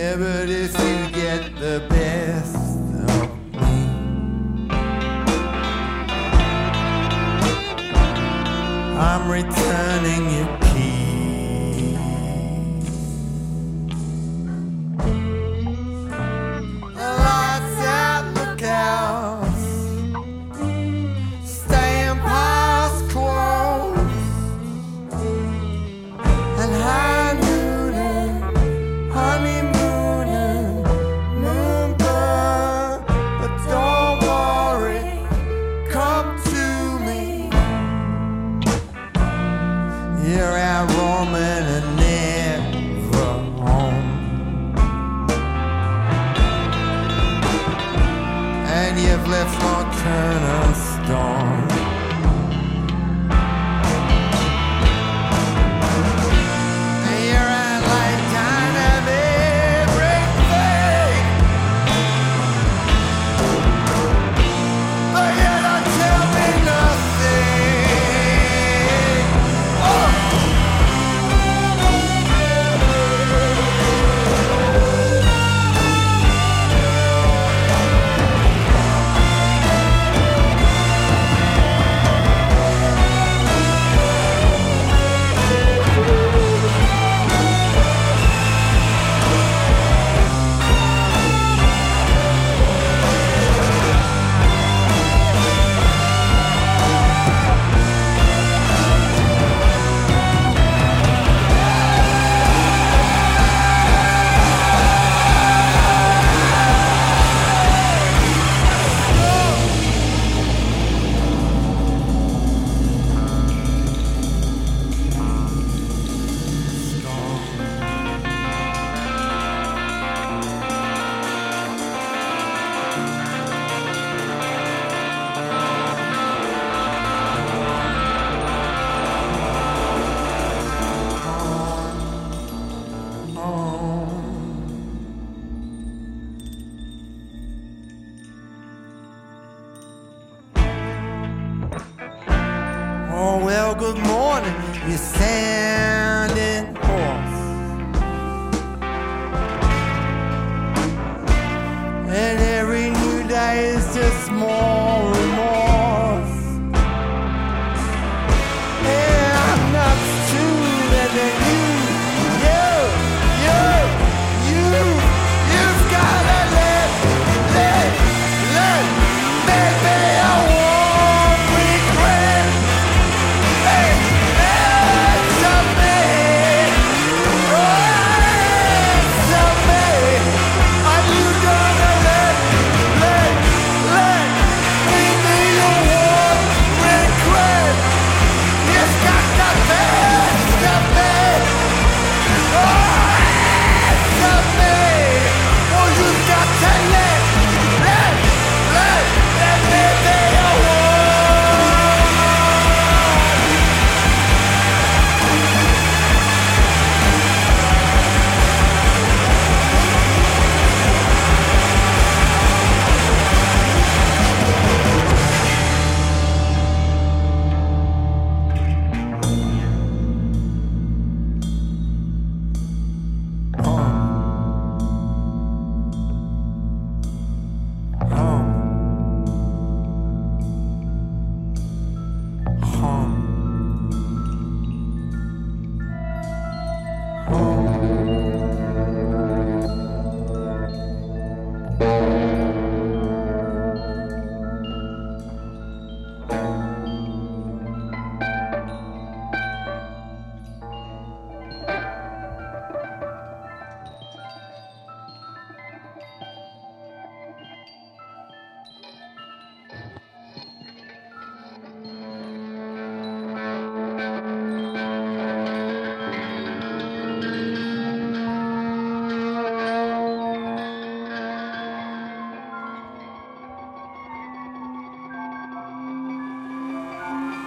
Yeah, but if you get the best of me, I'm returning your keys. The lights out, look out. Good morning, you said.